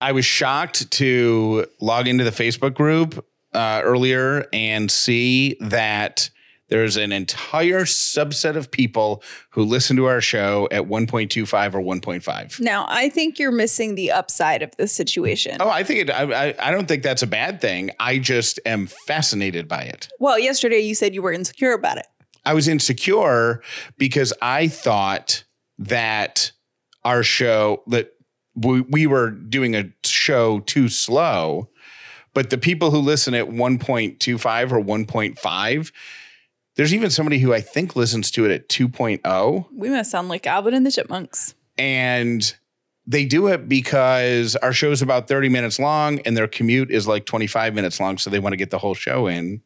I was shocked to log into the Facebook group earlier and see that there's an entire subset of people who listen to our show at 1.25 or 1.5. Now, I think you're missing the upside of this situation. Oh, I think I don't think that's a bad thing. I just am fascinated by it. Well, yesterday you said you were insecure about it. I was insecure because I thought that our show, that we were doing a show too slow, but the people who listen at 1.25 or 1.5, there's even somebody who I think listens to it at 2.0. We must sound like Alvin and the Chipmunks. And they do it because our show's about 30 minutes long and their commute is like 25 minutes long. So they want to get the whole show in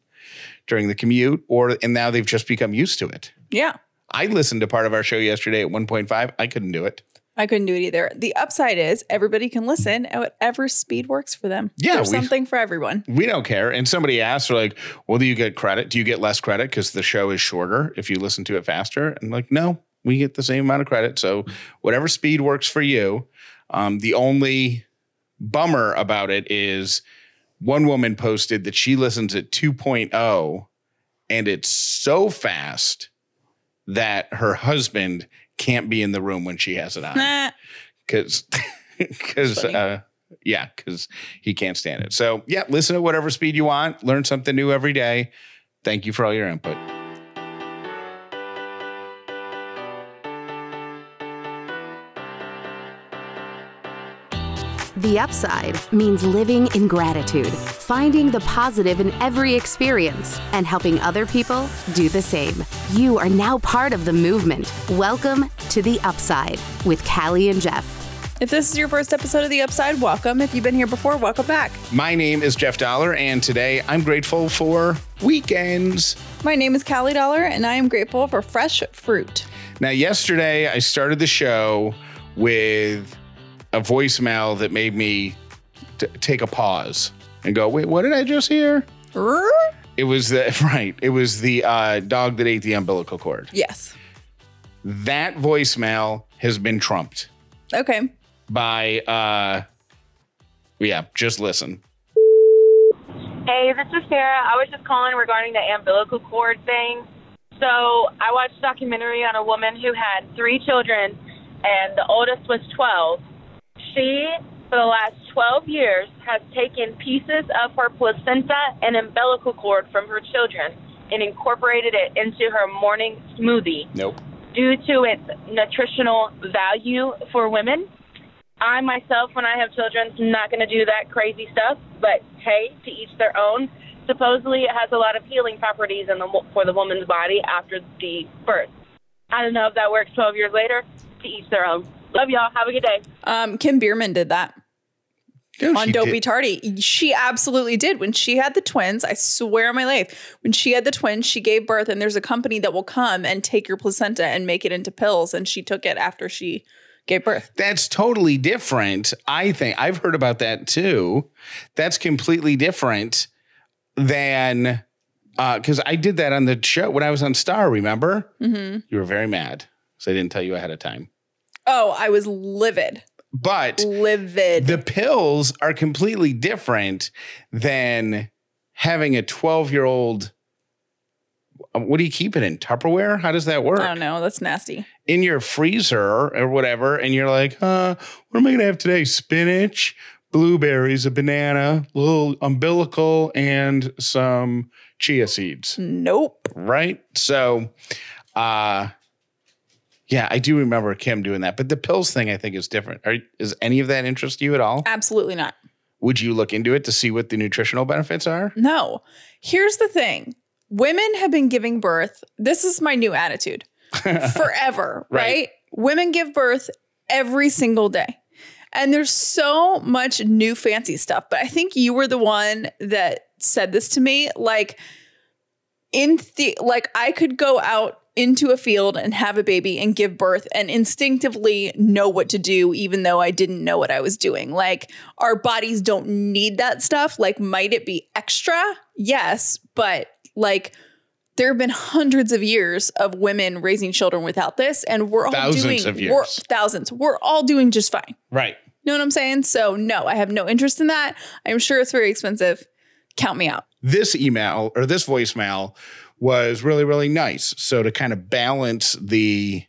during the commute, and now they've just become used to it. Yeah. I listened to part of our show yesterday at 1.5. I couldn't do it. I couldn't do it either. The upside is everybody can listen at whatever speed works for them. Yeah. There's something for everyone. We don't care. And somebody asked, they're like, well, do you get credit? Do you get less credit because the show is shorter if you listen to it faster? And like, no, we get the same amount of credit. So whatever speed works for you. The only bummer about it is one woman posted that she listens at 2.0 and it's so fast that her husband can't be in the room when she has it on because he can't stand it. So yeah, listen at whatever speed you want. Learn something new every day. Thank you for all your input. The upside means living in gratitude, finding the positive in every experience, and helping other people do the same. You are now part of the movement. Welcome to The Upside with Callie and Jeff. If this is your first episode of The Upside, welcome. If you've been here before, welcome back. My name is Jeff Dollar, and today I'm grateful for weekends. My name is Callie Dollar, and I am grateful for fresh fruit. Now, yesterday I started the show with a voicemail that made me take a pause and go, wait, what did I just hear? It was the dog that ate the umbilical cord. Yes. That voicemail has been trumped. Okay. By, just listen. Hey, this is Sarah. I was just calling regarding the umbilical cord thing. So I watched a documentary on a woman who had three children and the oldest was 12. She, for the last 12 years, has taken pieces of her placenta and umbilical cord from her children and incorporated it into her morning smoothie. Nope. Due to its nutritional value for women. I, myself, when I have children, am not going to do that crazy stuff, but hey, to each their own. Supposedly, it has a lot of healing properties for the woman's body after the birth. I don't know if that works 12 years later. To each their own. Love y'all. Have a good day. Kim Bierman did that on Dopey Tardy. She absolutely did. When she had the twins, I swear on my life, when she had the twins, she gave birth, and there's a company that will come and take your placenta and make it into pills. And she took it after she gave birth. That's totally different. I think I've heard about that too. That's completely different than, because I did that on the show when I was on Star, remember? Mm-hmm. You were very mad. So I didn't tell you ahead of time. Oh, I was livid. But livid. The pills are completely different than having a 12-year-old. What do you keep it in? Tupperware? How does that work? I don't know. That's nasty. In your freezer or whatever. And you're like, what am I going to have today? Spinach, blueberries, a banana, a little umbilical, and some chia seeds. Nope. Right? So, yeah, I do remember Kim doing that. But the pills thing, I think, is different. Is any of that interest you at all? Absolutely not. Would you look into it to see what the nutritional benefits are? No. Here's the thing. Women have been giving birth. This is my new attitude. Forever, right? Women give birth every single day. And there's so much new fancy stuff. But I think you were the one that said this to me. Like, I could go out into a field and have a baby and give birth and instinctively know what to do, even though I didn't know what I was doing. Like, our bodies don't need that stuff. Like, might it be extra? Yes. But like, there have been hundreds of years of women raising children without this. And we're all doing thousands of years. We're all doing just fine. Right. Know what I'm saying? So no, I have no interest in that. I'm sure it's very expensive. Count me out. This email or this voicemail was really, really nice. So to kind of balance the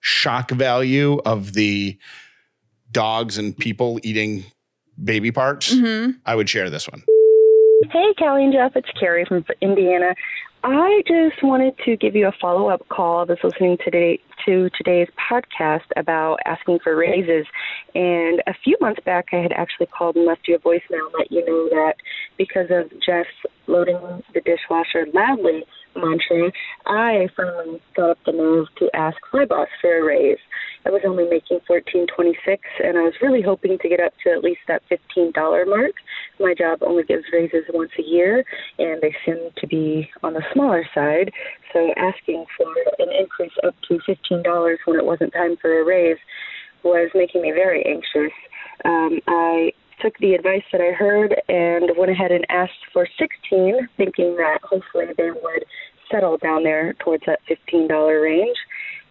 shock value of the dogs and people eating baby parts, I would share this one. Hey, Callie and Jeff, it's Carrie from Indiana. I just wanted to give you a follow-up call. I was listening today to today's podcast about asking for raises. And a few months back, I had actually called and left you a voicemail let you know that because of Jeff's loading the dishwasher loudly mantra, I finally got up the nerve to ask my boss for a raise. I was only making $14.26, and I was really hoping to get up to at least that $15 mark. My job only gives raises once a year, and they seem to be on the smaller side. So asking for an increase up to $15 when it wasn't time for a raise was making me very anxious. I took the advice that I heard and went ahead and asked for $16, thinking that hopefully they would settle down there towards that $15 range.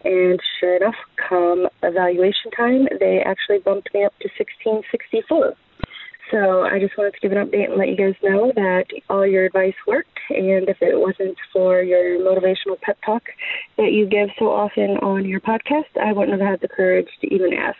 And sure enough, come evaluation time, they actually bumped me up to $16.64. So I just wanted to give an update and let you guys know that all your advice worked. And if it wasn't for your motivational pep talk that you give so often on your podcast, I wouldn't have had the courage to even ask.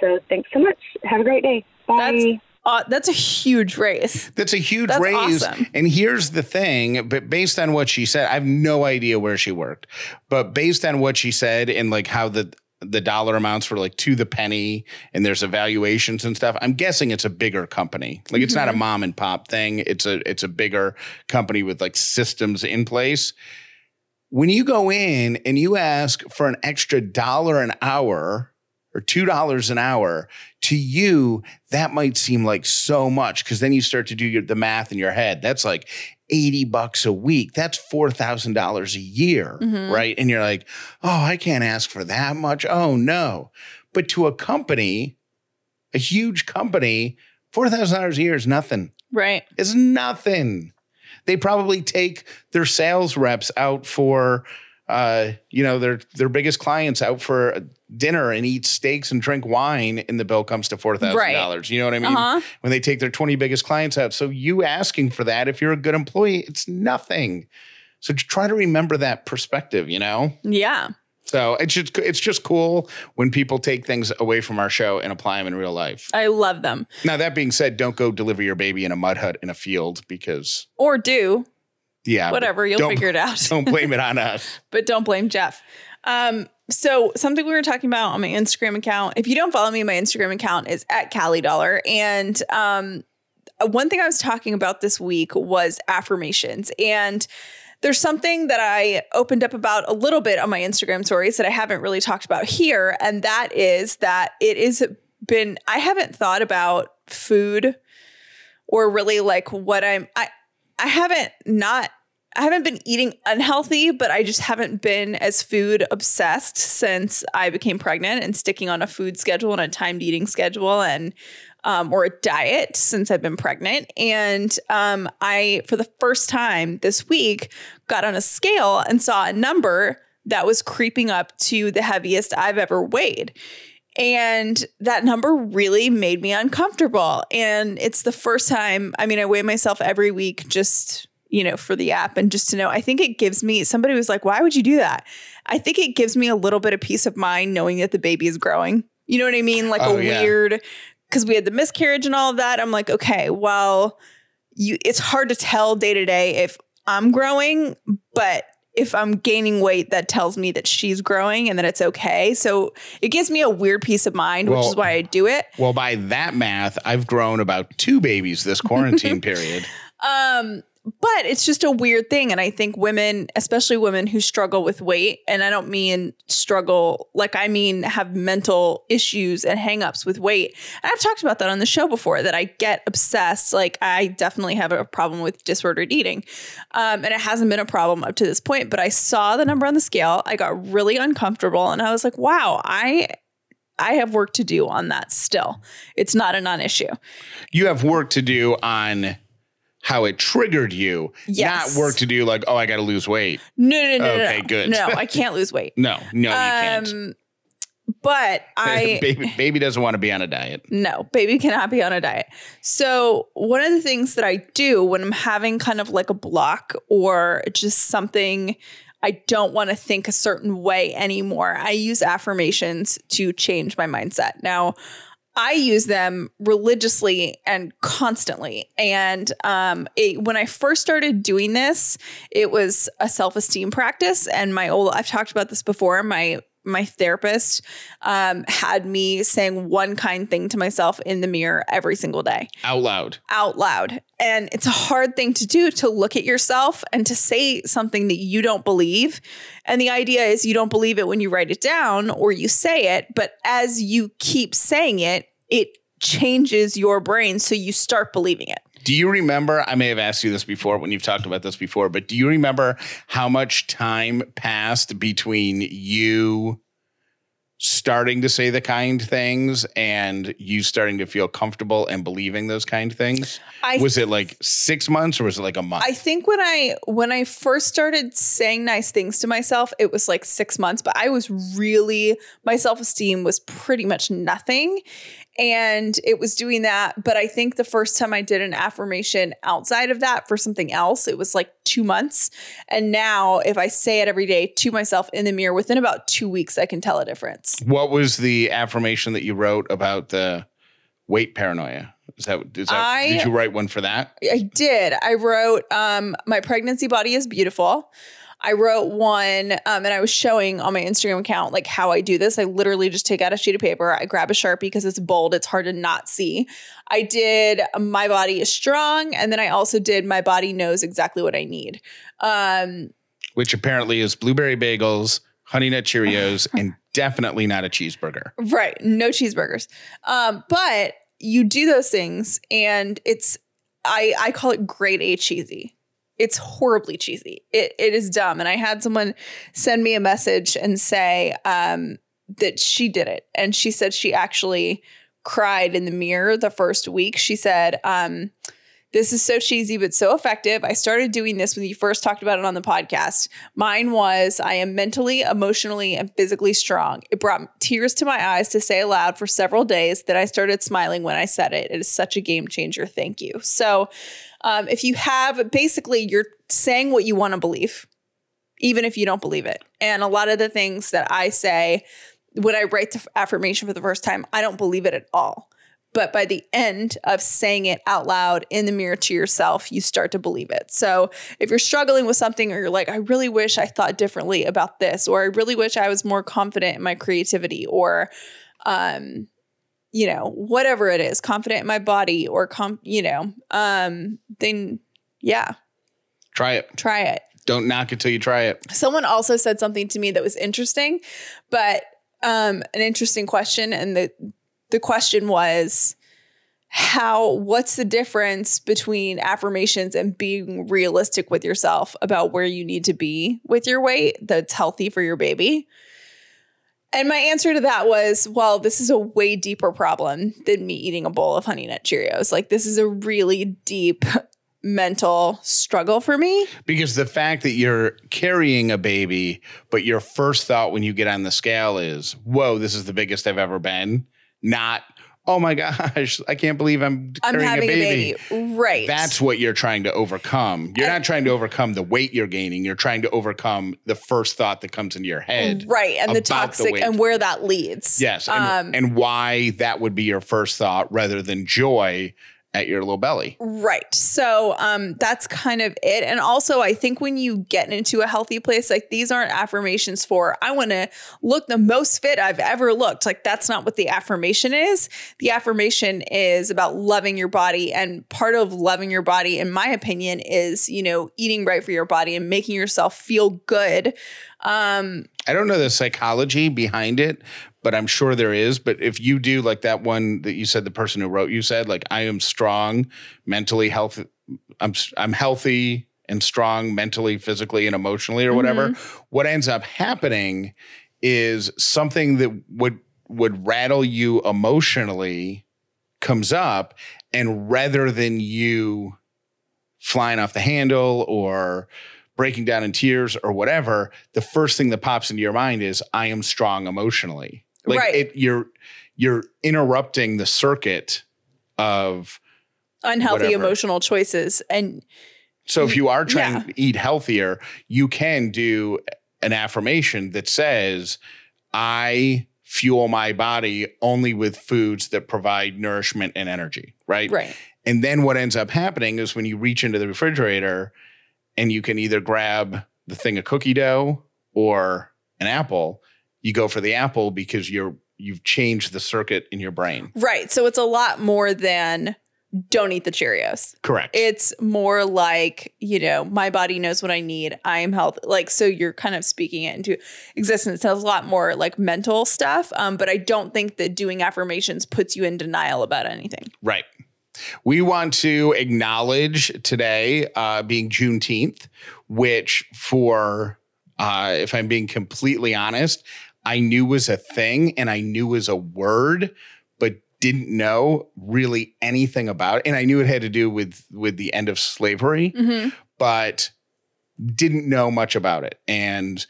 So thanks so much. Have a great day. Bye. That's a huge raise. That's raise. Awesome. And here's the thing, but based on what she said, I have no idea where she worked, but based on what she said and like how the dollar amounts were like to the penny and there's evaluations and stuff, I'm guessing it's a bigger company. Like it's not a mom and pop thing. It's a bigger company with like systems in place. When you go in and you ask for an extra dollar an hour or $2 an hour, to you, that might seem like so much because then you start to do the math in your head. That's like $80 a week. That's $4,000 a year, right? And you're like, oh, I can't ask for that much. Oh, no. But to a company, a huge company, $4,000 a year is nothing. Right. It's nothing. They probably take their sales reps out for their biggest clients out for dinner and eat steaks and drink wine, and the bill comes to $4,000. Right. You know what I mean? When they take their 20 biggest clients out. So you asking for that, if you're a good employee, it's nothing. So try to remember that perspective, you know? Yeah. So it's just cool when people take things away from our show and apply them in real life. I love them. Now, that being said, don't go deliver your baby in a mud hut in a field because... Or do... Yeah. Whatever. You'll figure it out. Don't blame it on us. But don't blame Jeff. So something we were talking about on my Instagram account. If you don't follow me, my Instagram account is @CallieDollar. And one thing I was talking about this week was affirmations. And there's something that I opened up about a little bit on my Instagram stories that I haven't really talked about here. And that is that I haven't thought about food or really like what I haven't been eating unhealthy, but I just haven't been as food obsessed since I became pregnant and sticking on a food schedule and a timed eating schedule and or a diet since I've been pregnant. And I, for the first time this week, got on a scale and saw a number that was creeping up to the heaviest I've ever weighed. And that number really made me uncomfortable. And it's the first time, I mean, I weigh myself every week just, for the app and just to know. I think it gives me, somebody was like, why would you do that? I think it gives me a little bit of peace of mind knowing that the baby is growing. You know what I mean? Like weird, because we had the miscarriage and all of that. I'm like, okay, well, it's hard to tell day to day if I'm growing, but if I'm gaining weight, that tells me that she's growing and that it's okay. So it gives me a weird peace of mind, which is why I do it. Well, by that math, I've grown about 2 babies this quarantine period. But it's just a weird thing. And I think women, especially women who struggle with weight, and I don't mean struggle, like I mean have mental issues and hangups with weight. And I've talked about that on the show before, that I get obsessed. Like I definitely have a problem with disordered eating. And it hasn't been a problem up to this point, but I saw the number on the scale. I got really uncomfortable and I was like, wow, I have work to do on that still. It's not a non-issue. You have work to do on... how it triggered you, yes. Not work to do like, oh, I got to lose weight. No, okay, good. No, I can't lose weight. No, you can't. But I... baby doesn't want to be on a diet. No, baby cannot be on a diet. So one of the things that I do when I'm having kind of like a block or just something I don't want to think a certain way anymore, I use affirmations to change my mindset. Now, I use them religiously and constantly. And when I first started doing this, it was a self-esteem practice. And I've talked about this before, my therapist had me saying one kind thing to myself in the mirror every single day. Out loud. And it's a hard thing to do, to look at yourself and to say something that you don't believe. And the idea is you don't believe it when you write it down or you say it, but as you keep saying it, it changes your brain. So you start believing it. Do you remember, I may have asked you this before when you've talked about this before, but do you remember how much time passed between you starting to say the kind things and you starting to feel comfortable and believing those kind things? Was it like 6 months or was it like a month? I think when I first started saying nice things to myself, it was like 6 months, but I was really, my self-esteem was pretty much nothing. And it was doing that. But I think the first time I did an affirmation outside of that for something else, it was like 2 months. And now if I say it every day to myself in the mirror, within about 2 weeks, I can tell a difference. What was the affirmation that you wrote about the weight paranoia? Did you write one for that? I did. I wrote, my pregnancy body is beautiful. I wrote one and I was showing on my Instagram account like how I do this. I literally just take out a sheet of paper. I grab a Sharpie because it's bold. It's hard to not see. I did my body is strong. And then I also did my body knows exactly what I need. Which apparently is blueberry bagels, Honey Nut Cheerios, and definitely not a cheeseburger. Right. No cheeseburgers. But you do those things and it's, I call it grade A cheesy. It's horribly cheesy. It is dumb. And I had someone send me a message and say that she did it. And she said she actually cried in the mirror the first week. She said, this is so cheesy, but so effective. I started doing this when you first talked about it on the podcast. Mine was, I am mentally, emotionally, and physically strong. It brought tears to my eyes to say aloud for several days. Then I started smiling when I said it. It is such a game changer. Thank you. So if you have, basically, you're saying what you want to believe, even if you don't believe it. And a lot of the things that I say when I write the affirmation for the first time, I don't believe it at all. But by the end of saying it out loud in the mirror to yourself, you start to believe it. So if you're struggling with something or you're like, I really wish I thought differently about this, or I really wish I was more confident in my creativity, or, whatever it is, confident in my body or, then yeah. Try it. Don't knock it till you try it. Someone also said something to me that was interesting, but an interesting question. And the question was, what's the difference between affirmations and being realistic with yourself about where you need to be with your weight that's healthy for your baby? And my answer to that was, well, this is a way deeper problem than me eating a bowl of Honey Nut Cheerios. Like, this is a really deep mental struggle for me. Because the fact that you're carrying a baby, but your first thought when you get on the scale is, whoa, this is the biggest I've ever been. Not, oh my gosh, I can't believe I'm having a baby. Right. That's what you're trying to overcome. You're not trying to overcome the weight you're gaining. You're trying to overcome the first thought that comes into your head. Right. And the toxic and where that leads. Yes. And why that would be your first thought rather than joy at your little belly. Right. So that's kind of it. And also, I think when you get into a healthy place, like, these aren't affirmations for, I want to look the most fit I've ever looked. Like, that's not what the affirmation is. The affirmation is about loving your body. And part of loving your body, in my opinion, is, eating right for your body and making yourself feel good. I don't know the psychology behind it, but I'm sure there is. But if you do, like that one that you said, the person who wrote, you said, like, I am strong, mentally healthy. I'm healthy and strong mentally, physically, and emotionally, or whatever. What ends up happening is something that would rattle you emotionally comes up, and rather than you flying off the handle or breaking down in tears or whatever, the first thing that pops into your mind is, I am strong emotionally. Like right. You're interrupting the circuit of unhealthy emotional choices. And so if you are trying to eat healthier, you can do an affirmation that says, I fuel my body only with foods that provide nourishment and energy. Right. Right. And then what ends up happening is when you reach into the refrigerator and you can either grab the thing of cookie dough or an apple, you go for the apple because you've changed the circuit in your brain. Right. So it's a lot more than don't eat the Cheerios. Correct. It's more like, my body knows what I need. I am healthy. Like, so you're kind of speaking it into existence. It has a lot more like mental stuff. But I don't think that doing affirmations puts you in denial about anything. Right. We want to acknowledge today being Juneteenth, which for, if I'm being completely honest, I knew was a thing and I knew was a word, but didn't know really anything about it. And I knew it had to do with the end of slavery, but didn't know much about it. And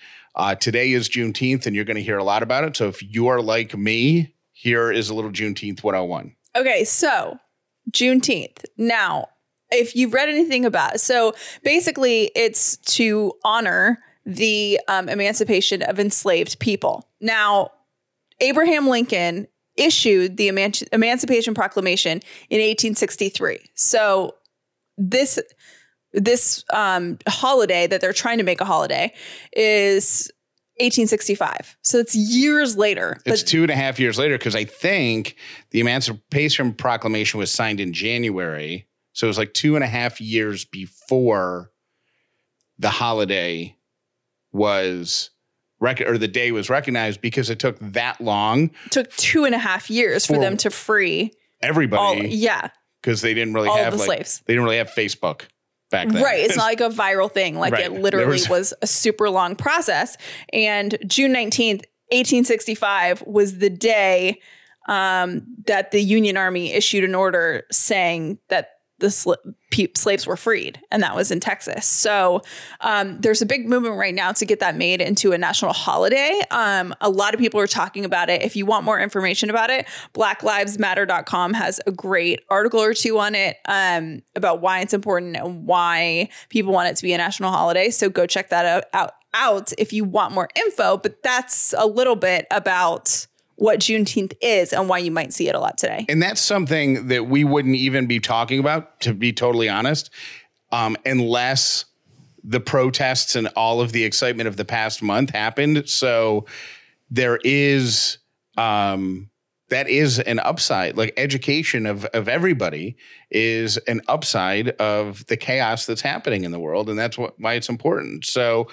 today is Juneteenth and you're going to hear a lot about it. So if you are like me, here is a little Juneteenth 101. Okay, so Juneteenth. Now, if you've read anything about it, so basically it's to honor the emancipation of enslaved people. Now, Abraham Lincoln issued the Emancipation Proclamation in 1863. So this holiday that they're trying to make a holiday is 1865. So it's years later. It's 2.5 years later because I think the Emancipation Proclamation was signed in January. So it was like 2.5 years before the holiday was the day was recognized because it took that long. It took 2.5 years for them to free everybody. Because they didn't really have the slaves. They didn't really have Facebook back then. Right. It's not like a viral thing. Like it literally was a super long process. And June 19th, 1865 was the day that the Union Army issued an order saying that the slaves were freed, and that was in Texas. So there's a big movement right now to get that made into a national holiday. A lot of people are talking about it. If you want more information about it, blacklivesmatter.com has a great article or two on it about why it's important and why people want it to be a national holiday. So go check that out if you want more info. But that's a little bit about what Juneteenth is and why you might see it a lot today. And that's something that we wouldn't even be talking about, to be totally honest, unless the protests and all of the excitement of the past month happened. So there is, that is an upside, like education of everybody is an upside of the chaos that's happening in the world. And that's why it's important. So,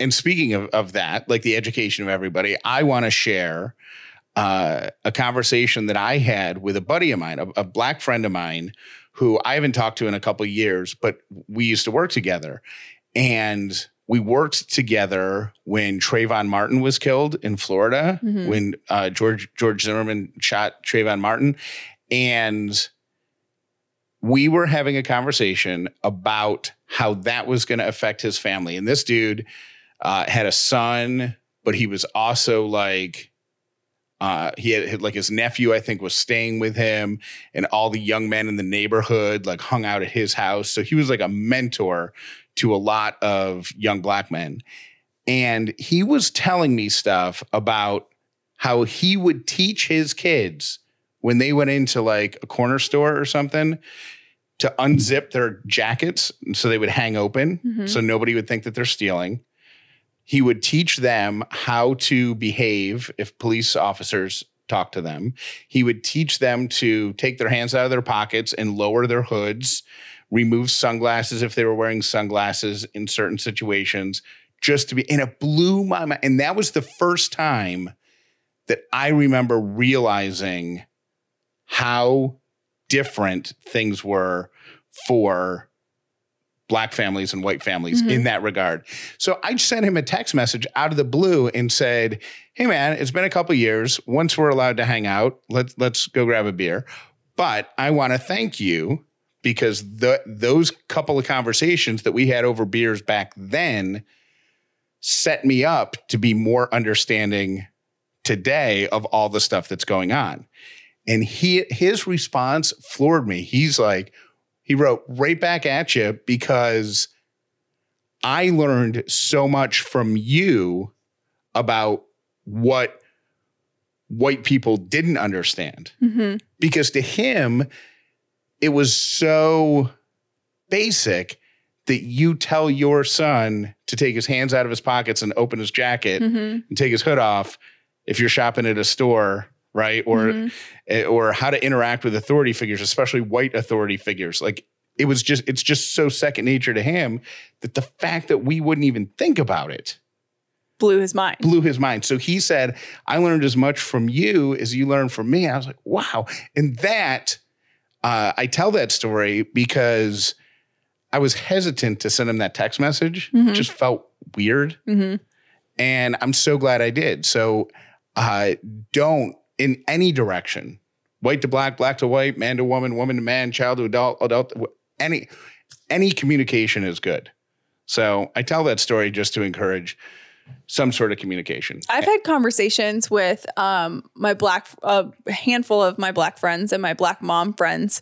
and speaking of that, like the education of everybody, I want to share a conversation that I had with a buddy of mine, a black friend of mine who I haven't talked to in a couple of years, but we used to work together. And we worked together when Trayvon Martin was killed in Florida, when George Zimmerman shot Trayvon Martin. And we were having a conversation about how that was going to affect his family. And this dude had a son, but he was also like, he had like his nephew, I think, was staying with him, and all the young men in the neighborhood like hung out at his house. So he was like a mentor to a lot of young black men. And he was telling me stuff about how he would teach his kids when they went into like a corner store or something to unzip their jackets so they would hang open so nobody would think that they're stealing. He would teach them how to behave if police officers talk to them. He would teach them to take their hands out of their pockets and lower their hoods, remove sunglasses if they were wearing sunglasses in certain situations, just to be, and it blew my mind. And that was the first time that I remember realizing how different things were for black families and white families in that regard. So I sent him a text message out of the blue and said, hey man, it's been a couple of years. Once we're allowed to hang out, let's go grab a beer. But I want to thank you because those couple of conversations that we had over beers back then set me up to be more understanding today of all the stuff that's going on. And his response floored me. He's like, he wrote right back at you because I learned so much from you about what white people didn't understand. Mm-hmm. Because to him, it was so basic that you tell your son to take his hands out of his pockets and open his jacket mm-hmm. and take his hood off if you're shopping at a store, right? Or mm-hmm. or how to interact with authority figures, especially white authority figures. Like it was just, it's just so second nature to him that the fact that we wouldn't even think about it blew his mind. Blew his mind. So he said, I learned as much from you as you learned from me. I was like, wow. And that, I tell that story because I was hesitant to send him that text message. Mm-hmm. It just felt weird. Mm-hmm. And I'm so glad I did. So don't, in any direction, white to black, black to white, man to woman, woman to man, child to adult, adult, any communication is good. So I tell that story just to encourage some sort of communication. I've had conversations with a handful of my black friends and my black mom friends,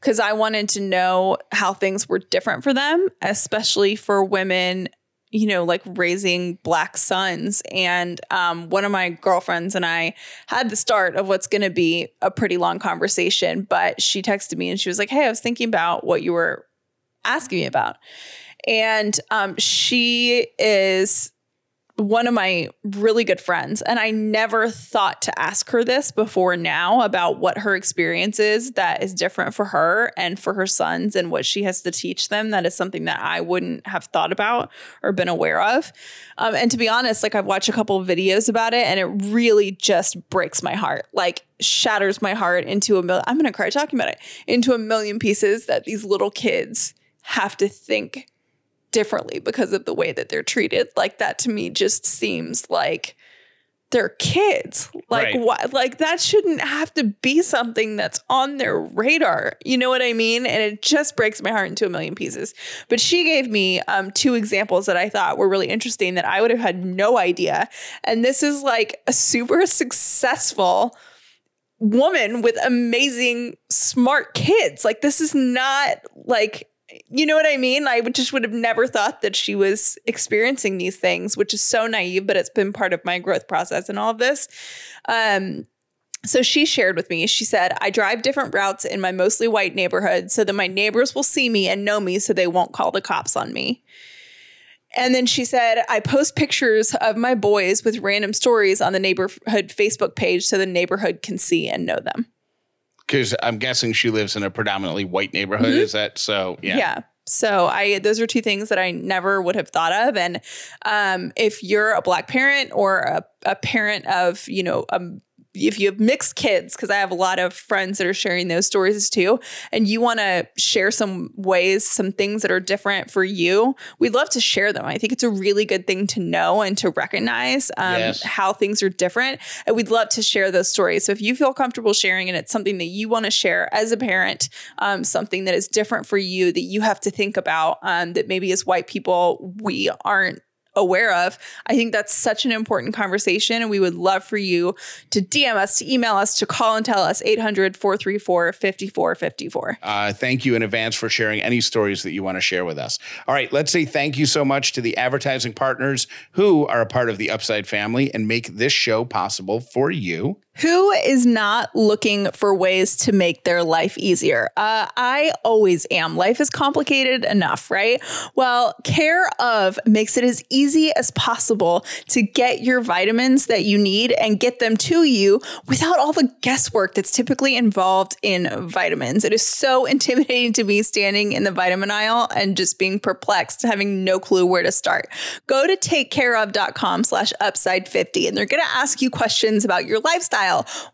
because I wanted to know how things were different for them, especially for women, you know, like raising black sons. And one of my girlfriends and I had the start of what's going to be a pretty long conversation, but she texted me and she was like, hey, I was thinking about what you were asking me about. And she is one of my really good friends. And I never thought to ask her this before now about what her experience is that is different for her and for her sons and what she has to teach them. That is something that I wouldn't have thought about or been aware of. And to be honest, like I've watched a couple of videos about it and it really just breaks my heart, like shatters my heart into I'm going to cry talking about it, into a million pieces that these little kids have to think differently because of the way that they're treated. Like that to me just seems like they're kids. Like right. Why? Like that shouldn't have to be something that's on their radar. You know what I mean? And it just breaks my heart into a million pieces. But she gave me two examples that I thought were really interesting that I would have had no idea. And this is like a super successful woman with amazing smart kids. Like this is not like, you know what I mean? I would have never thought that she was experiencing these things, which is so naive, but it's been part of my growth process and all of this. So she shared with me, she said, I drive different routes in my mostly white neighborhood so that my neighbors will see me and know me so they won't call the cops on me. And then she said, I post pictures of my boys with random stories on the neighborhood Facebook page so the neighborhood can see and know them. Because I'm guessing she lives in a predominantly white neighborhood. Mm-hmm. Is that so? Yeah. Yeah. So those are two things that I never would have thought of. And if you're a black parent or a parent of, you know, if you have mixed kids, because I have a lot of friends that are sharing those stories too, and you want to share some things that are different for you, we'd love to share them. I think it's a really good thing to know and to recognize how things are different. And we'd love to share those stories. So if you feel comfortable sharing and it's something that you want to share as a parent, something that is different for you that you have to think about that maybe as white people, we aren't aware of, I think that's such an important conversation. And we would love for you to DM us, to email us, to call and tell us, 800-434-5454. Thank you in advance for sharing any stories that you want to share with us. All right, let's say thank you so much to the advertising partners who are a part of the Upside family and make this show possible for you. Who is not looking for ways to make their life easier? I always am. Life is complicated enough, right? Well, Care Of makes it as easy as possible to get your vitamins that you need and get them to you without all the guesswork that's typically involved in vitamins. It is so intimidating to me standing in the vitamin aisle and just being perplexed, having no clue where to start. Go to takecareof.com/upside50, and they're going to ask you questions about your lifestyle,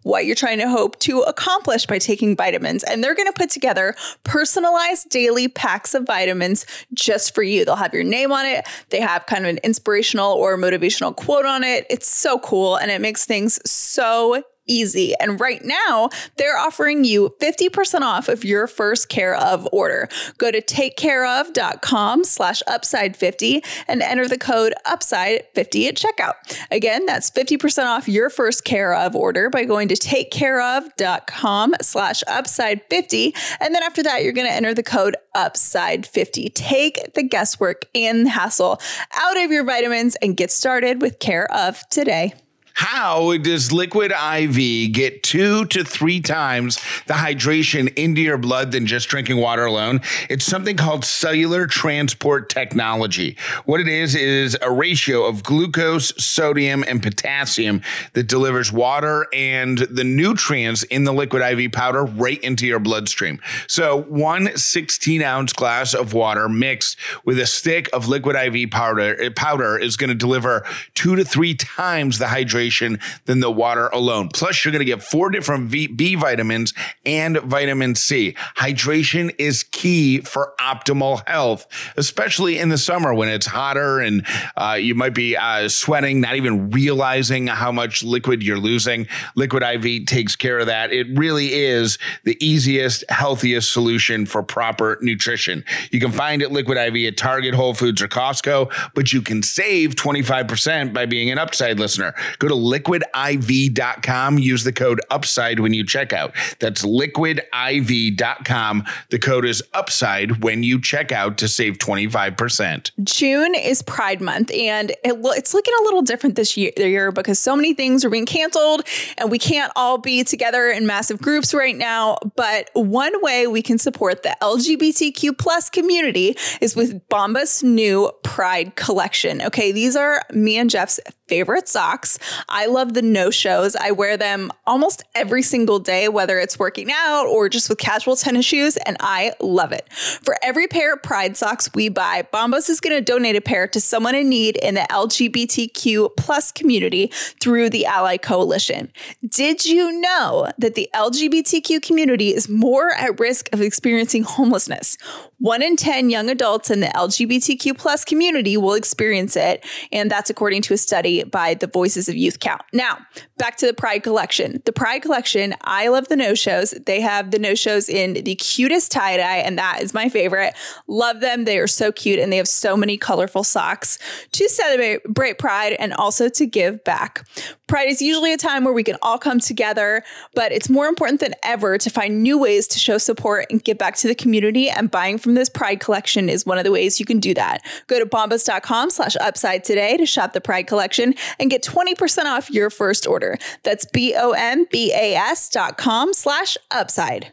what you're trying to hope to accomplish by taking vitamins. And they're going to put together personalized daily packs of vitamins just for you. They'll have your name on it. They have kind of an inspirational or motivational quote on it. It's so cool. And it makes things so easy. And right now, they're offering you 50% off of your first Care Of order. Go to takecareof.com/upside50 and enter the code upside50 at checkout. Again, that's 50% off your first Care Of order by going to takecareof.com/upside50. And then after that, you're going to enter the code upside50. Take the guesswork and hassle out of your vitamins and get started with Care Of today. How does Liquid IV get 2 to 3 times the hydration into your blood than just drinking water alone? It's something called cellular transport technology. What it is a ratio of glucose, sodium, and potassium that delivers water and the nutrients in the Liquid IV powder right into your bloodstream. So 1 16-ounce glass of water mixed with a stick of Liquid IV powder is going to deliver 2 to 3 times the hydration than the water alone. Plus, you're going to get 4 different B vitamins and vitamin C. Hydration is key for optimal health, especially in the summer when it's hotter and you might be sweating, not even realizing how much liquid you're losing. Liquid IV takes care of that. It really is the easiest, healthiest solution for proper nutrition. You can find it Liquid IV at Target, Whole Foods, or Costco, but you can save 25% by being an Upside listener. Go to liquidiv.com. Use the code UPSIDE when you check out. That's liquidiv.com. The code is UPSIDE when you check out to save 25%. June is Pride Month, and it's looking a little different this year because so many things are being canceled, and we can't all be together in massive groups right now. But one way we can support the LGBTQ plus community is with Bombas' new Pride collection. Okay, these are me and Jeff's favorite socks. I love the no-shows. I wear them almost every single day, whether it's working out or just with casual tennis shoes, and I love it. For every pair of Pride socks we buy, Bombas is going to donate a pair to someone in need in the LGBTQ plus community through the Ally Coalition. Did you know that the LGBTQ community is more at risk of experiencing homelessness? 1 in 10 young adults in the LGBTQ plus community will experience it, and that's according to a study by the Voices of Youth Count. Now, back to the Pride collection. The Pride collection, I love the no-shows. They have the no-shows in the cutest tie-dye, and that is my favorite. Love them. They are so cute, and they have so many colorful socks to celebrate Pride and also to give back. Pride is usually a time where we can all come together, but it's more important than ever to find new ways to show support and give back to the community, and buying from this Pride collection is one of the ways you can do that. Go to bombas.com/upside today to shop the Pride collection and get 20% off your first order. That's bombas.com/upside.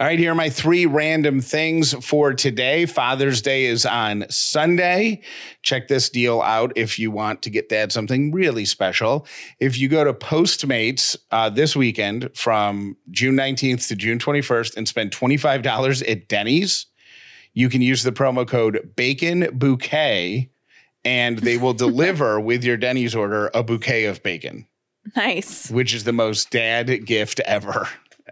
All right, here are my 3 random things for today. Father's Day is on Sunday. Check this deal out if you want to get Dad something really special. If you go to Postmates this weekend from June 19th to June 21st and spend $25 at Denny's, you can use the promo code BACONBOUQUET. And they will deliver with your Denny's order a bouquet of bacon. Nice. Which is the most dad gift ever.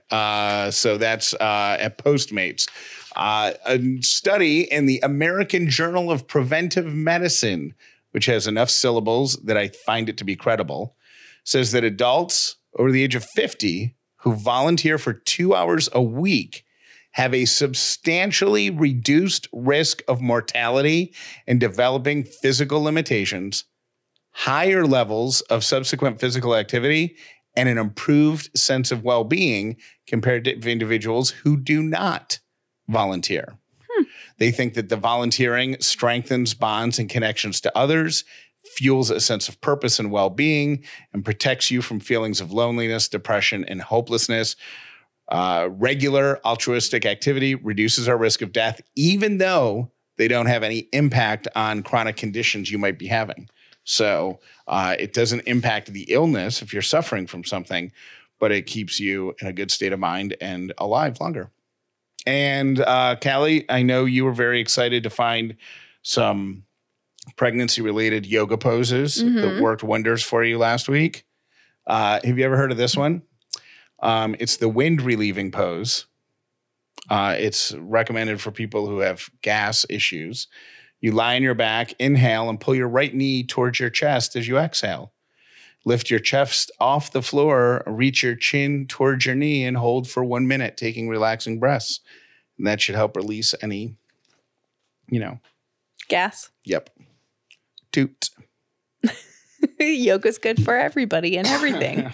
So that's at Postmates. A study in the American Journal of Preventive Medicine, which has enough syllables that I find it to be credible, says that adults over the age of 50 who volunteer for 2 hours a week have a substantially reduced risk of mortality and developing physical limitations, higher levels of subsequent physical activity, and an improved sense of well-being compared to individuals who do not volunteer. They think that the volunteering strengthens bonds and connections to others, fuels a sense of purpose and well-being, and protects you from feelings of loneliness, depression, and hopelessness. Regular altruistic activity reduces our risk of death, even though they don't have any impact on chronic conditions you might be having. So it doesn't impact the illness if you're suffering from something, but it keeps you in a good state of mind and alive longer. And Callie, I know you were very excited to find some pregnancy-related yoga poses that worked wonders for you last week. Have you ever heard of this one? It's the wind relieving pose. It's recommended for people who have gas issues. You lie on your back, inhale, and pull your right knee towards your chest as you exhale. Lift your chest off the floor, reach your chin towards your knee, and hold for 1 minute, taking relaxing breaths. And that should help release any, gas. Yep. Toot. Yoga's good for everybody and everything.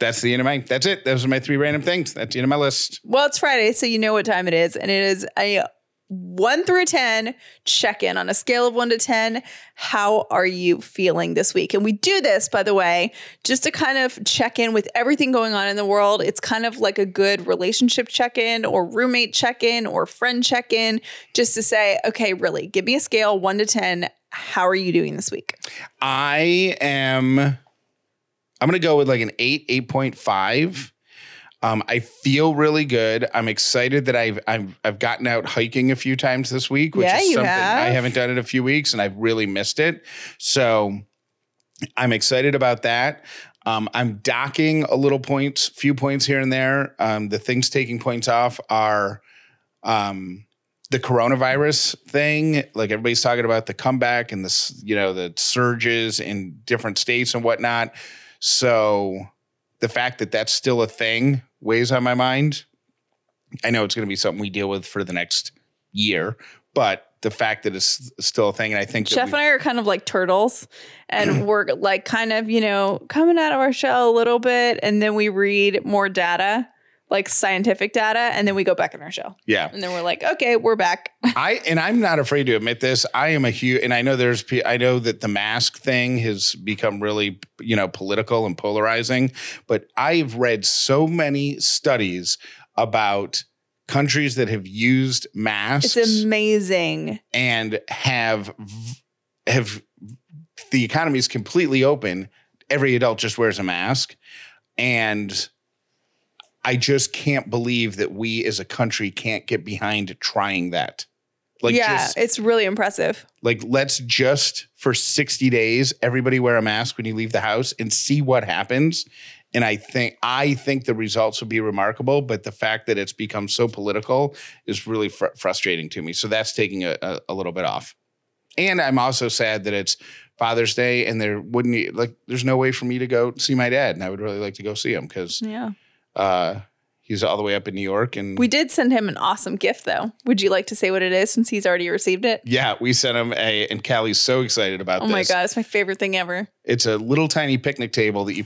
That's the end of my, that's it. Those are my three random things. That's the end of my list. Well, it's Friday, so you know what time it is. And it is a 1 through 10 check-in on a scale of 1 to 10. How are you feeling this week? And we do this, by the way, just to kind of check in with everything going on in the world. It's kind of like a good relationship check-in or roommate check-in or friend check-in, just to say, okay, really, give me a scale 1 to 10. How are you doing this week? I'm going to go with like an 8.5. I feel really good. I'm excited that I've gotten out hiking a few times this week, which is something I haven't done in a few weeks, and I've really missed it. So I'm excited about that. I'm docking a little points, few points here and there. The things taking points off are the coronavirus thing. Like, everybody's talking about the comeback and the surges in different states and whatnot. So the fact that that's still a thing weighs on my mind. I know it's going to be something we deal with for the next year, but the fact that it's still a thing, and I think Jeff and I are kind of like turtles, and we're like kind of, coming out of our shell a little bit, and then we read more data, like scientific data, and then we go back in our shell. Yeah. And then we're like, okay, we're back. I'm not afraid to admit this. I am a huge, and I know that the mask thing has become really, political and polarizing, but I've read so many studies about countries that have used masks. It's amazing. And have the economy is completely open. Every adult just wears a mask, and I just can't believe that we as a country can't get behind trying that. It's really impressive. Like, let's just for 60 days, everybody wear a mask when you leave the house and see what happens. And I think the results would be remarkable. But the fact that it's become so political is really frustrating to me. So that's taking a little bit off. And I'm also sad that it's Father's Day, and there's no way for me to go see my dad. And I would really like to go see him because he's all the way up in New York, and we did send him an awesome gift, though. Would you like to say what it is, since he's already received it? Yeah, we sent him and Callie's so excited about this. Oh my God, it's my favorite thing ever. It's a little tiny picnic table that you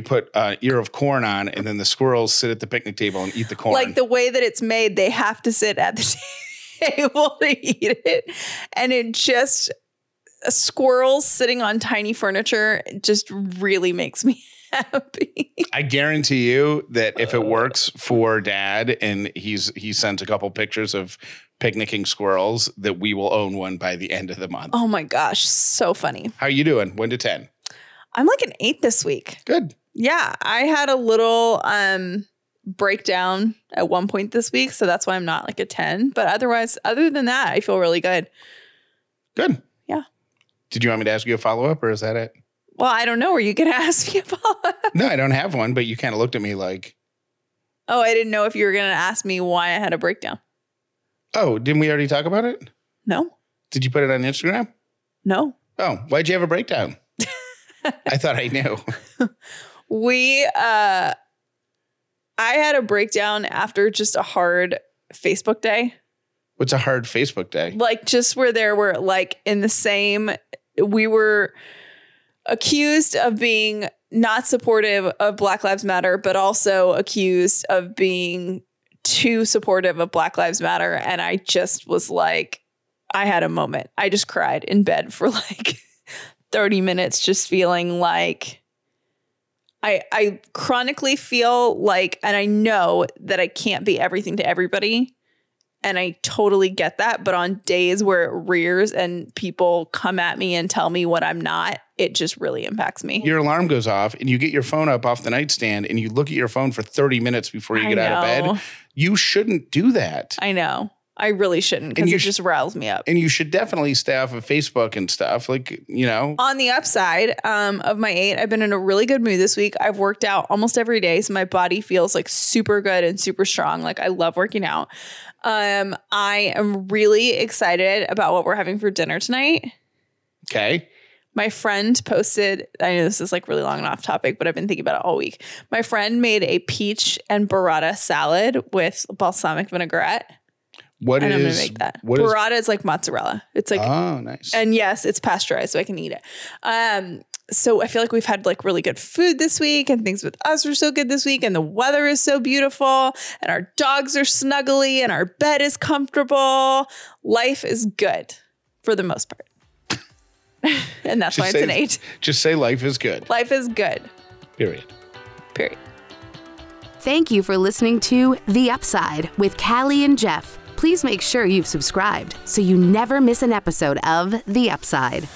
put ear of corn on, and then the squirrels sit at the picnic table and eat the corn. Like, the way that it's made, they have to sit at the table to eat it, and it just squirrels sitting on tiny furniture just really makes me happy. I guarantee you that if it works for Dad and he sends a couple pictures of picnicking squirrels, that we will own one by the end of the month. Oh my gosh, so funny. How are you doing? 1 to 10? I'm like an 8 this week. Good. Yeah, I had a little breakdown at one point this week, so that's why I'm not like a 10. But otherwise, other than that, I feel really good. Good. Yeah. Did you want me to ask you a follow-up, or is that it? Well, I don't know. Are you going to ask me about? No, I don't have one, but you kind of looked at me like. Oh, I didn't know if you were going to ask me why I had a breakdown. Oh, didn't we already talk about it? No. Did you put it on Instagram? No. Oh, why'd you have a breakdown? I thought I knew. I had a breakdown after just a hard Facebook day. What's a hard Facebook day? Like, just where there were like we were accused of being not supportive of Black Lives Matter, but also accused of being too supportive of Black Lives Matter. And I just was like, I had a moment. I just cried in bed for like 30 minutes, just feeling like I chronically feel like, and I know that I can't be everything to everybody. And I totally get that. But on days where it rears and people come at me and tell me what I'm not, it just really impacts me. Your alarm goes off and you get your phone up off the nightstand and you look at your phone for 30 minutes before you get out of bed. You shouldn't do that. I know. I really shouldn't, because it just riles me up. And you should definitely stay off of Facebook and stuff, like, you know. On the upside of my 8, I've been in a really good mood this week. I've worked out almost every day, so my body feels like super good and super strong. Like, I love working out. I am really excited about what we're having for dinner tonight. Okay. My friend posted, I know this is like really long and off topic, but I've been thinking about it all week. My friend made a peach and burrata salad with balsamic vinaigrette. I'm going to make that. Burrata is like mozzarella. It's like, oh, nice. And yes, it's pasteurized, so I can eat it. So I feel like we've had like really good food this week, and things with us were so good this week, and the weather is so beautiful, and our dogs are snuggly, and our bed is comfortable. Life is good for the most part. And that's why it's an 8. Just say life is good. Life is good. Period. Thank you for listening to The Upside with Callie and Jeff. Please make sure you've subscribed so you never miss an episode of The Upside.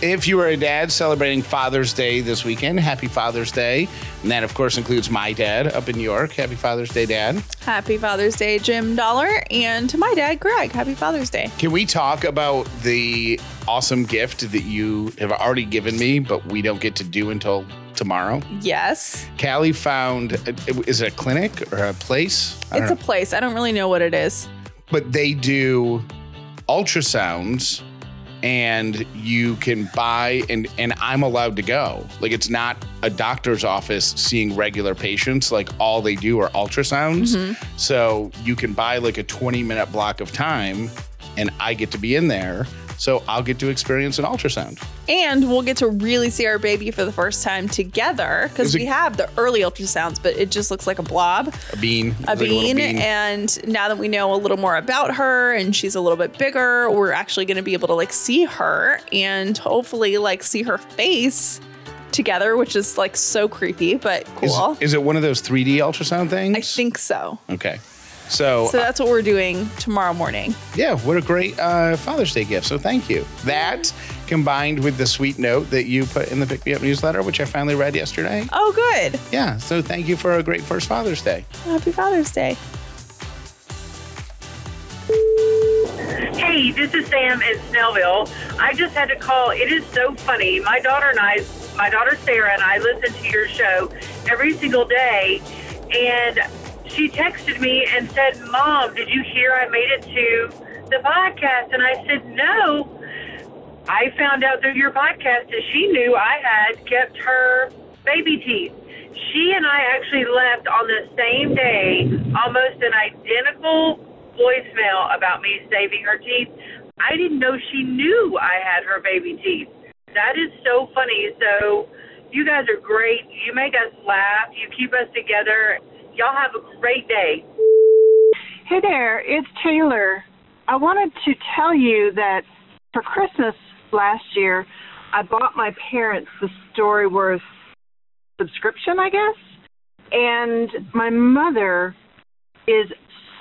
If you are a dad celebrating Father's Day this weekend, happy Father's Day. And that, of course, includes my dad up in New York. Happy Father's Day, Dad. Happy Father's Day, Jim Dollar. And to my dad, Greg, happy Father's Day. Can we talk about the awesome gift that you have already given me, but we don't get to do until tomorrow? Yes. Callie found, is it a clinic or a place? It's a place. I don't really know what it is. But they do ultrasounds, and you can buy, and I'm allowed to go. Like, it's not a doctor's office seeing regular patients. Like, all they do are ultrasounds. Mm-hmm. So you can buy like a 20-minute block of time, and I get to be in there. So I'll get to experience an ultrasound. And we'll get to really see our baby for the first time together, because we have the early ultrasounds, but it just looks like a blob. A bean. And now that we know a little more about her and she's a little bit bigger, we're actually going to be able to like see her and hopefully like see her face together, which is like so creepy, but cool. Is it one of those 3D ultrasound things? I think so. Okay. So that's what we're doing tomorrow morning. Yeah, what a great Father's Day gift. So thank you. That combined with the sweet note that you put in the Pick Me Up newsletter, which I finally read yesterday. Oh, good. Yeah, so thank you for a great first Father's Day. Happy Father's Day. Hey, this is Sam in Snellville. I just had to call. It is so funny. My daughter Sarah and I listen to your show every single day, and she texted me and said, "Mom, did you hear I made it to the podcast?" And I said, "No. I found out through your podcast that she knew I had kept her baby teeth." She and I actually left on the same day, almost an identical voicemail about me saving her teeth. I didn't know she knew I had her baby teeth. That is so funny. So you guys are great. You make us laugh. You keep us together. Y'all have a great day. Hey there, it's Taylor. I wanted to tell you that for Christmas last year, I bought my parents the StoryWorth subscription, I guess. And my mother is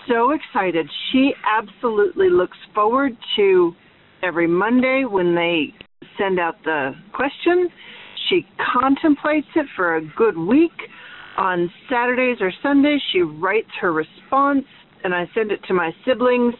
so excited. She absolutely looks forward to every Monday when they send out the question. She contemplates it for a good week. On Saturdays or Sundays, she writes her response, and I send it to my siblings.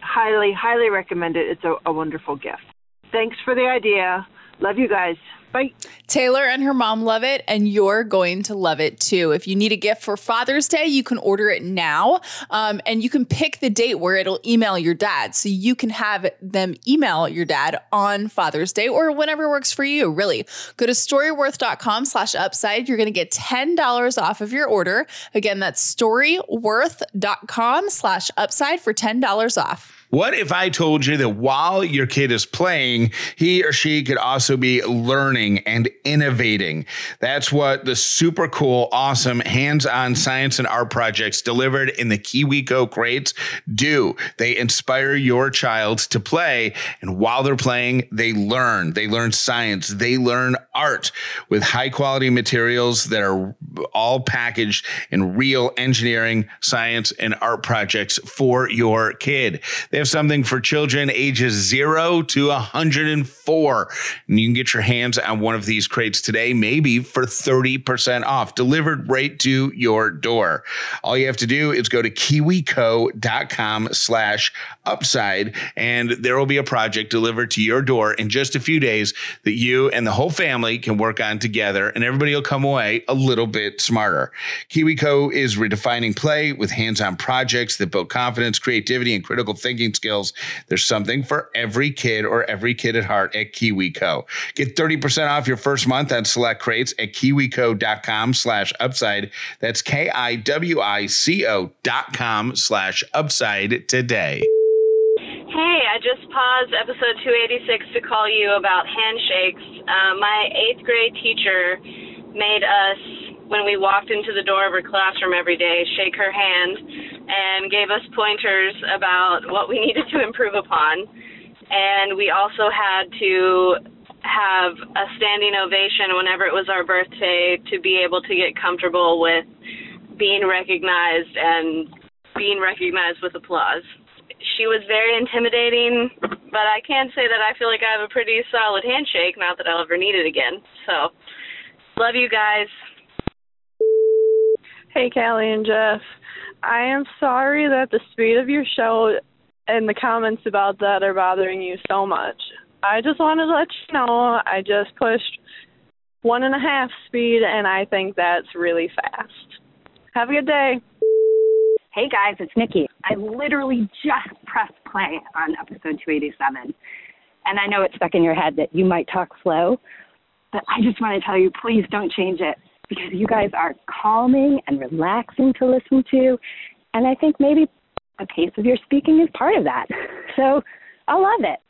Highly, highly recommend it. It's a wonderful gift. Thanks for the idea. Love you guys. Bye. Taylor and her mom love it, and you're going to love it too. If you need a gift for Father's Day, you can order it now, and you can pick the date where it'll email your dad. So you can have them email your dad on Father's Day or whenever works for you, really. Go to storyworth.com/upside. You're going to get $10 off of your order. Again, that's storyworth.com/upside for $10 off. What if I told you that while your kid is playing, he or she could also be learning and innovating? That's what the super cool, awesome, hands-on science and art projects delivered in the KiwiCo crates do. They inspire your child to play, and while they're playing, they learn. They learn science. They learn art with high-quality materials that are all packaged in real engineering, science, and art projects for your kid. They have something for children ages 0 to 104, and you can get your hands on one of these crates today, maybe for 30% off, delivered right to your door. All you have to do is go to KiwiCo.com/upside, and there will be a project delivered to your door in just a few days that you and the whole family can work on together, and everybody will come away a little bit smarter. KiwiCo is redefining play with hands-on projects that build confidence, creativity, and critical thinking skills. There's something for every kid or every kid at heart at KiwiCo. Get 30% off your first month on select crates at KiwiCo.com/upside. That's KiwiCo.com/upside today. Hey, I just paused episode 286 to call you about handshakes. My eighth grade teacher made us, when we walked into the door of her classroom every day, shake her hand and gave us pointers about what we needed to improve upon. And we also had to have a standing ovation whenever it was our birthday to be able to get comfortable with being recognized and being recognized with applause. She was very intimidating, but I can say that I feel like I have a pretty solid handshake, not that I'll ever need it again. So, love you guys. Hey, Callie and Jeff. I am sorry that the speed of your show and the comments about that are bothering you so much. I just wanted to let you know I just pushed 1.5 speed, and I think that's really fast. Have a good day. Hey, guys, it's Nikki. I literally just pressed play on episode 287, and I know it's stuck in your head that you might talk slow, but I just want to tell you, please don't change it, because you guys are calming and relaxing to listen to, and I think maybe the pace of your speaking is part of that. So I love it.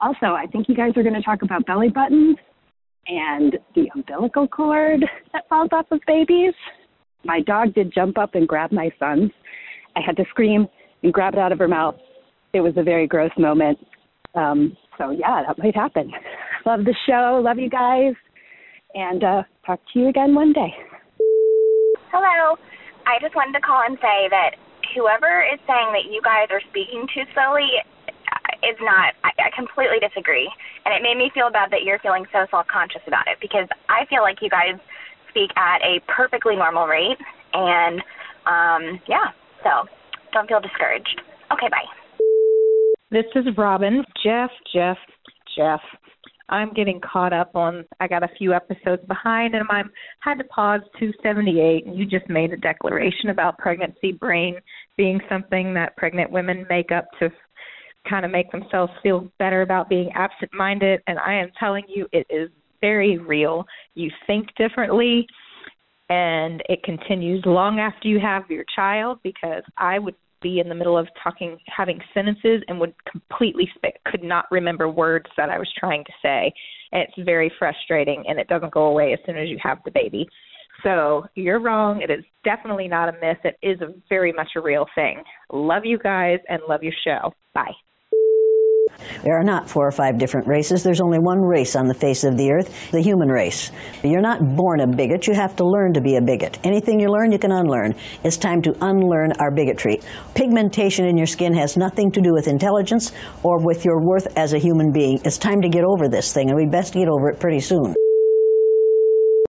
Also, I think you guys are going to talk about belly buttons and the umbilical cord that falls off of babies. My dog did jump up and grab my son's. I had to scream and grab it out of her mouth. It was a very gross moment. So, yeah, that might happen. Love the show. Love you guys. And talk to you again one day. Hello. I just wanted to call and say that whoever is saying that you guys are speaking too slowly is not. I completely disagree. And it made me feel bad that you're feeling so self-conscious about it, because I feel like you guys speak at a perfectly normal rate. And, so don't feel discouraged. Okay, bye. This is Robin. Jeff. I'm getting caught up on, I got a few episodes behind, and I had to pause 278, and you just made a declaration about pregnancy brain being something that pregnant women make up to kind of make themselves feel better about being absent-minded, and I am telling you, it is very real. You think differently, and it continues long after you have your child, because I would be in the middle of talking, having sentences, and would completely could not remember words that I was trying to say. And it's very frustrating, and it doesn't go away as soon as you have the baby. So you're wrong. It is definitely not a myth. It is a very much a real thing. Love you guys and love your show. Bye. There are not 4 or 5 different races. There's only one race on the face of the earth, the human race. You're not born a bigot. You have to learn to be a bigot. Anything you learn, you can unlearn. It's time to unlearn our bigotry. Pigmentation in your skin has nothing to do with intelligence or with your worth as a human being. It's time to get over this thing, and we best get over it pretty soon.